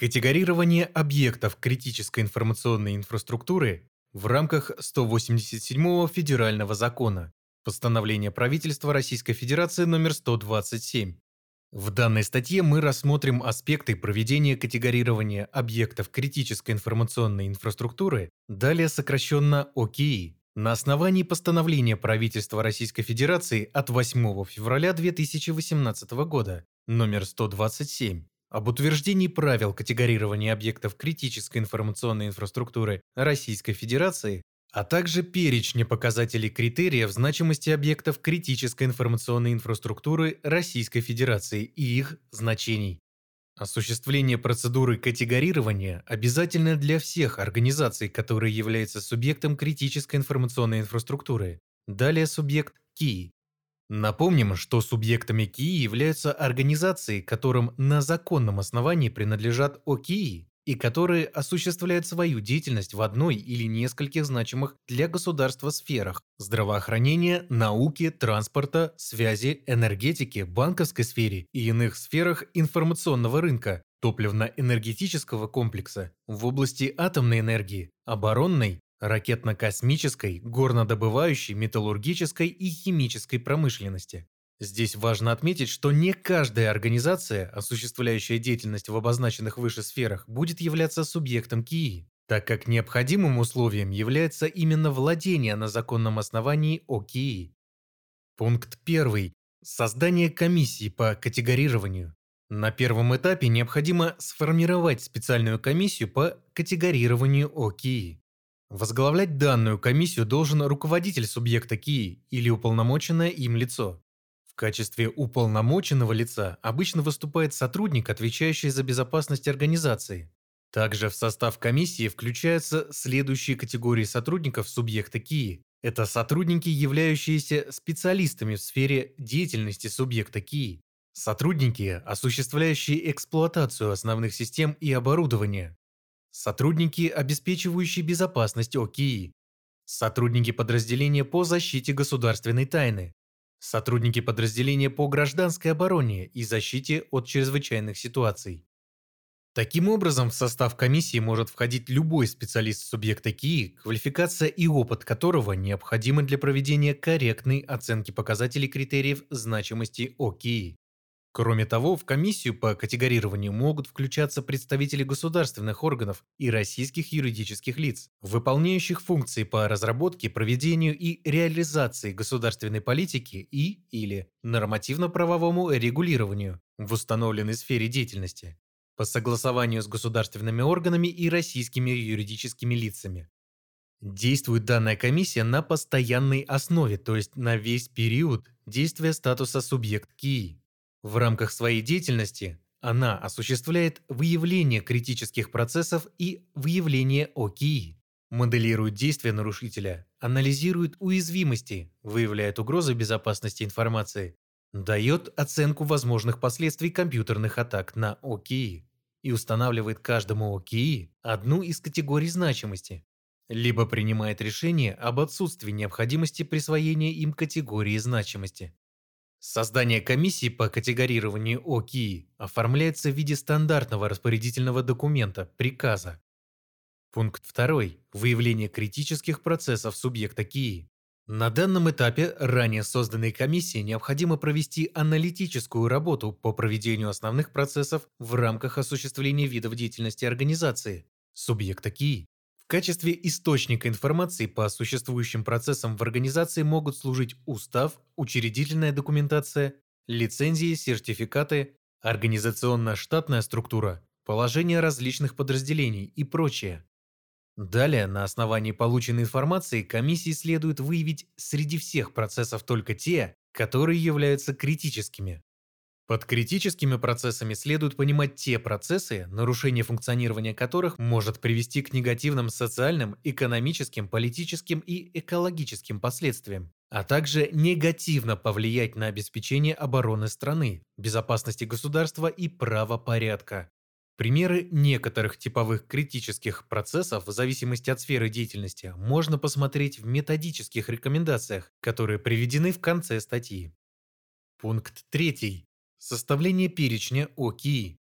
Категорирование объектов критической информационной инфраструктуры в рамках 187-го федерального закона, постановление правительства Российской Федерации номер 127. В данной статье мы рассмотрим аспекты проведения категорирования объектов критической информационной инфраструктуры, далее сокращенно ОКИ, на основании постановления правительства Российской Федерации от 8 февраля 2018 года номер 127 об утверждении правил категорирования объектов критической информационной инфраструктуры Российской Федерации, а также перечня показателей критериев значимости объектов критической информационной инфраструктуры Российской Федерации и их значений. Осуществление процедуры категорирования обязательно для всех организаций, которые являются субъектом критической информационной инфраструктуры. Далее субъект КИИ. Напомним, что субъектами КИИ являются организации, которым на законном основании принадлежат ОКИ, и которые осуществляют свою деятельность в одной или нескольких значимых для государства сферах – здравоохранения, науки, транспорта, связи, энергетики, банковской сфере и иных сферах информационного рынка, топливно-энергетического комплекса, в области атомной энергии, оборонной, ракетно-космической, горнодобывающей, металлургической и химической промышленности. Здесь важно отметить, что не каждая организация, осуществляющая деятельность в обозначенных выше сферах, будет являться субъектом КИИ, так как необходимым условием является именно владение на законном основании ОКИ. Пункт 1. Создание комиссии по категорированию. На первом этапе необходимо сформировать специальную комиссию по категорированию ОКИ. Возглавлять данную комиссию должен руководитель субъекта КИИ или уполномоченное им лицо. В качестве уполномоченного лица обычно выступает сотрудник, отвечающий за безопасность организации. Также в состав комиссии включаются следующие категории сотрудников субъекта КИИ. Это сотрудники, являющиеся специалистами в сфере деятельности субъекта КИИ, сотрудники, осуществляющие эксплуатацию основных систем и оборудования, сотрудники, обеспечивающие безопасность ОКИ, сотрудники подразделения по защите государственной тайны, сотрудники подразделения по гражданской обороне и защите от чрезвычайных ситуаций. Таким образом, в состав комиссии может входить любой специалист субъекта КИИ, квалификация и опыт которого необходимы для проведения корректной оценки показателей критериев значимости ОКИ. Кроме того, в комиссию по категорированию могут включаться представители государственных органов и российских юридических лиц, выполняющих функции по разработке, проведению и реализации государственной политики и или нормативно-правовому регулированию в установленной сфере деятельности, по согласованию с государственными органами и российскими юридическими лицами. Действует данная комиссия на постоянной основе, то есть на весь период действия статуса субъект КИИ. В рамках своей деятельности она осуществляет выявление критических процессов и выявление ОКИ, моделирует действия нарушителя, анализирует уязвимости, выявляет угрозы безопасности информации, дает оценку возможных последствий компьютерных атак на ОКИ и устанавливает каждому ОКИ одну из категорий значимости, либо принимает решение об отсутствии необходимости присвоения им категории значимости. Создание комиссии по категорированию ОКИ оформляется в виде стандартного распорядительного документа, приказа. Пункт 2. Выявление критических процессов субъекта КИИ. На данном этапе ранее созданной комиссии необходимо провести аналитическую работу по проведению основных процессов в рамках осуществления видов деятельности организации субъекта КИИ. В качестве источника информации по существующим процессам в организации могут служить устав, учредительная документация, лицензии, сертификаты, организационно-штатная структура, положение различных подразделений и прочее. Далее, на основании полученной информации, комиссии следует выявить среди всех процессов только те, которые являются критическими. Под критическими процессами следует понимать те процессы, нарушение функционирования которых может привести к негативным социальным, экономическим, политическим и экологическим последствиям, а также негативно повлиять на обеспечение обороны страны, безопасности государства и правопорядка. Примеры некоторых типовых критических процессов в зависимости от сферы деятельности можно посмотреть в методических рекомендациях, которые приведены в конце статьи. Пункт 3. Составление перечня ОКИ.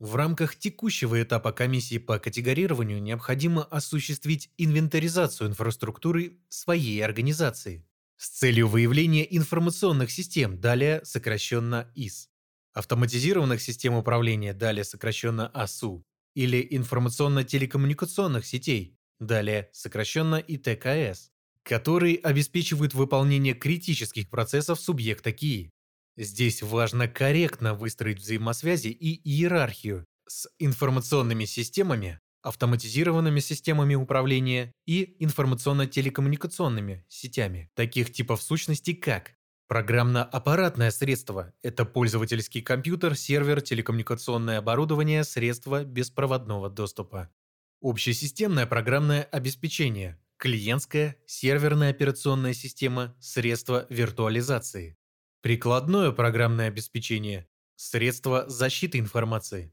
В рамках текущего этапа комиссии по категорированию необходимо осуществить инвентаризацию инфраструктуры своей организации с целью выявления информационных систем, далее сокращенно ИС, автоматизированных систем управления, далее сокращенно АСУ, или информационно-телекоммуникационных сетей, далее сокращенно ИТКС, которые обеспечивают выполнение критических процессов субъекта КИИ. Здесь важно корректно выстроить взаимосвязи и иерархию с информационными системами, автоматизированными системами управления и информационно-телекоммуникационными сетями, таких типов сущностей как программно-аппаратное средство – это пользовательский компьютер, сервер, телекоммуникационное оборудование, средства беспроводного доступа. Общесистемное программное обеспечение – клиентская, серверная операционная система, средства виртуализации. Прикладное программное обеспечение – средства защиты информации.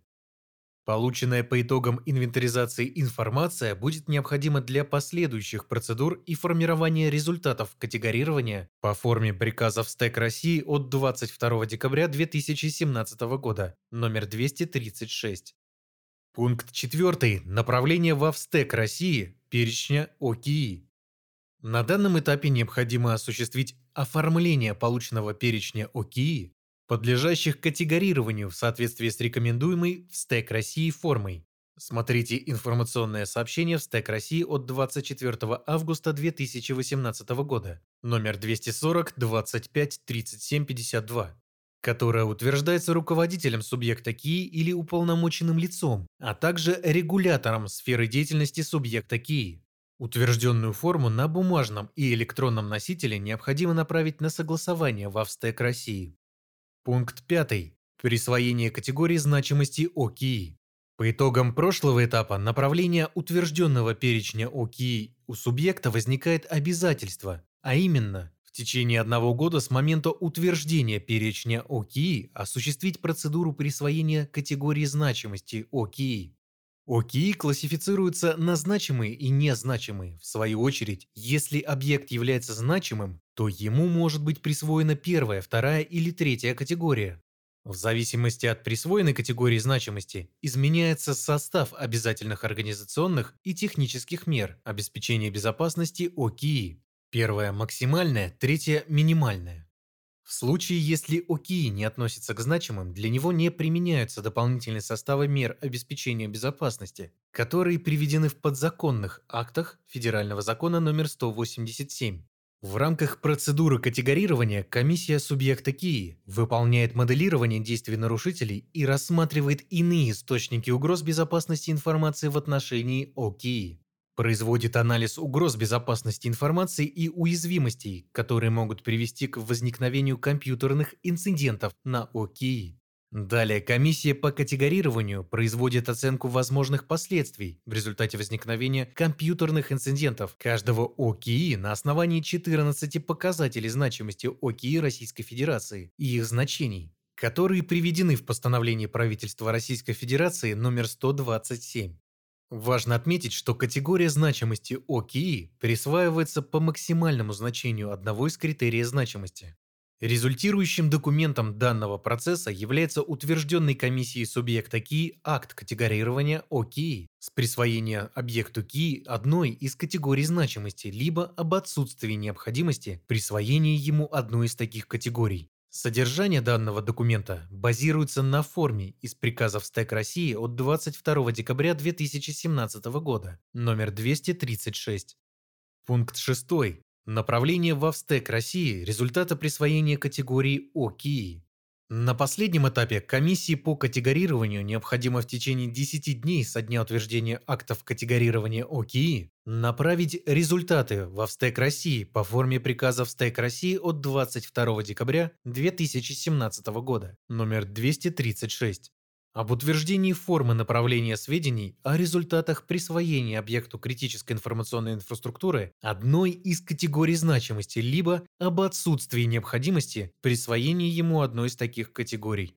Полученная по итогам инвентаризации информация будет необходима для последующих процедур и формирования результатов категорирования по форме приказа ФСТЭК России от 22 декабря 2017 года, номер 236. Пункт 4. Направление во ФСТЭК России перечня ОКИ. На данном этапе необходимо осуществить оформление полученного перечня ОКИ, подлежащих категорированию в соответствии с рекомендуемой ФСТЭК России формой. Смотрите информационное сообщение ФСТЭК России от 24 августа 2018 года, номер 240-25-37-52, которое утверждается руководителем субъекта КИИ или уполномоченным лицом, а также регулятором сферы деятельности субъекта КИИ. Утвержденную форму на бумажном и электронном носителе необходимо направить на согласование во ФСТЭК России. Пункт 5. Присвоение категории значимости ОКИ. По итогам прошлого этапа направления утвержденного перечня ОКИ у субъекта возникает обязательство, а именно в течение 1 года с момента утверждения перечня ОКИ осуществить процедуру присвоения категории значимости ОКИ. ОКИ классифицируются на значимые и незначимые. В свою очередь, если объект является значимым, то ему может быть присвоена 1-я, 2-я или 3-я категория. В зависимости от присвоенной категории значимости изменяется состав обязательных организационных и технических мер обеспечения безопасности ОКИ. 1-я – максимальная, 3-я – минимальная. В случае, если ОКИ не относится к значимым, для него не применяются дополнительные составы мер обеспечения безопасности, которые приведены в подзаконных актах Федерального закона номер 187. В рамках процедуры категорирования комиссия субъекта КИИ выполняет моделирование действий нарушителей и рассматривает иные источники угроз безопасности информации в отношении ОКИ. Производит анализ угроз безопасности информации и уязвимостей, которые могут привести к возникновению компьютерных инцидентов на ОКИ. Далее комиссия по категорированию производит оценку возможных последствий в результате возникновения компьютерных инцидентов каждого ОКИ на основании 14 показателей значимости ОКИ Российской Федерации и их значений, которые приведены в постановлении правительства Российской Федерации номер 127. Важно отметить, что категория значимости ОКИ присваивается по максимальному значению одного из критериев значимости. Результирующим документом данного процесса является утвержденный комиссией субъекта КИИ акт категорирования ОКИ с присвоением объекту КИИ одной из категорий значимости, либо об отсутствии необходимости присвоения ему одной из таких категорий. Содержание данного документа базируется на форме из приказа ФСТЭК России от 22 декабря 2017 года, номер 236. Пункт 6. Направление во ФСТЭК России результата присвоения категории ОКИ. На последнем этапе комиссии по категорированию необходимо в течение 10 дней со дня утверждения актов категорирования ОКИ направить результаты во ФСТЭК России по форме приказа ФСТЭК России от 22 декабря 2017 года, номер 236, об утверждении формы направления сведений о результатах присвоения объекту критической информационной инфраструктуры одной из категорий значимости, либо об отсутствии необходимости присвоения ему одной из таких категорий.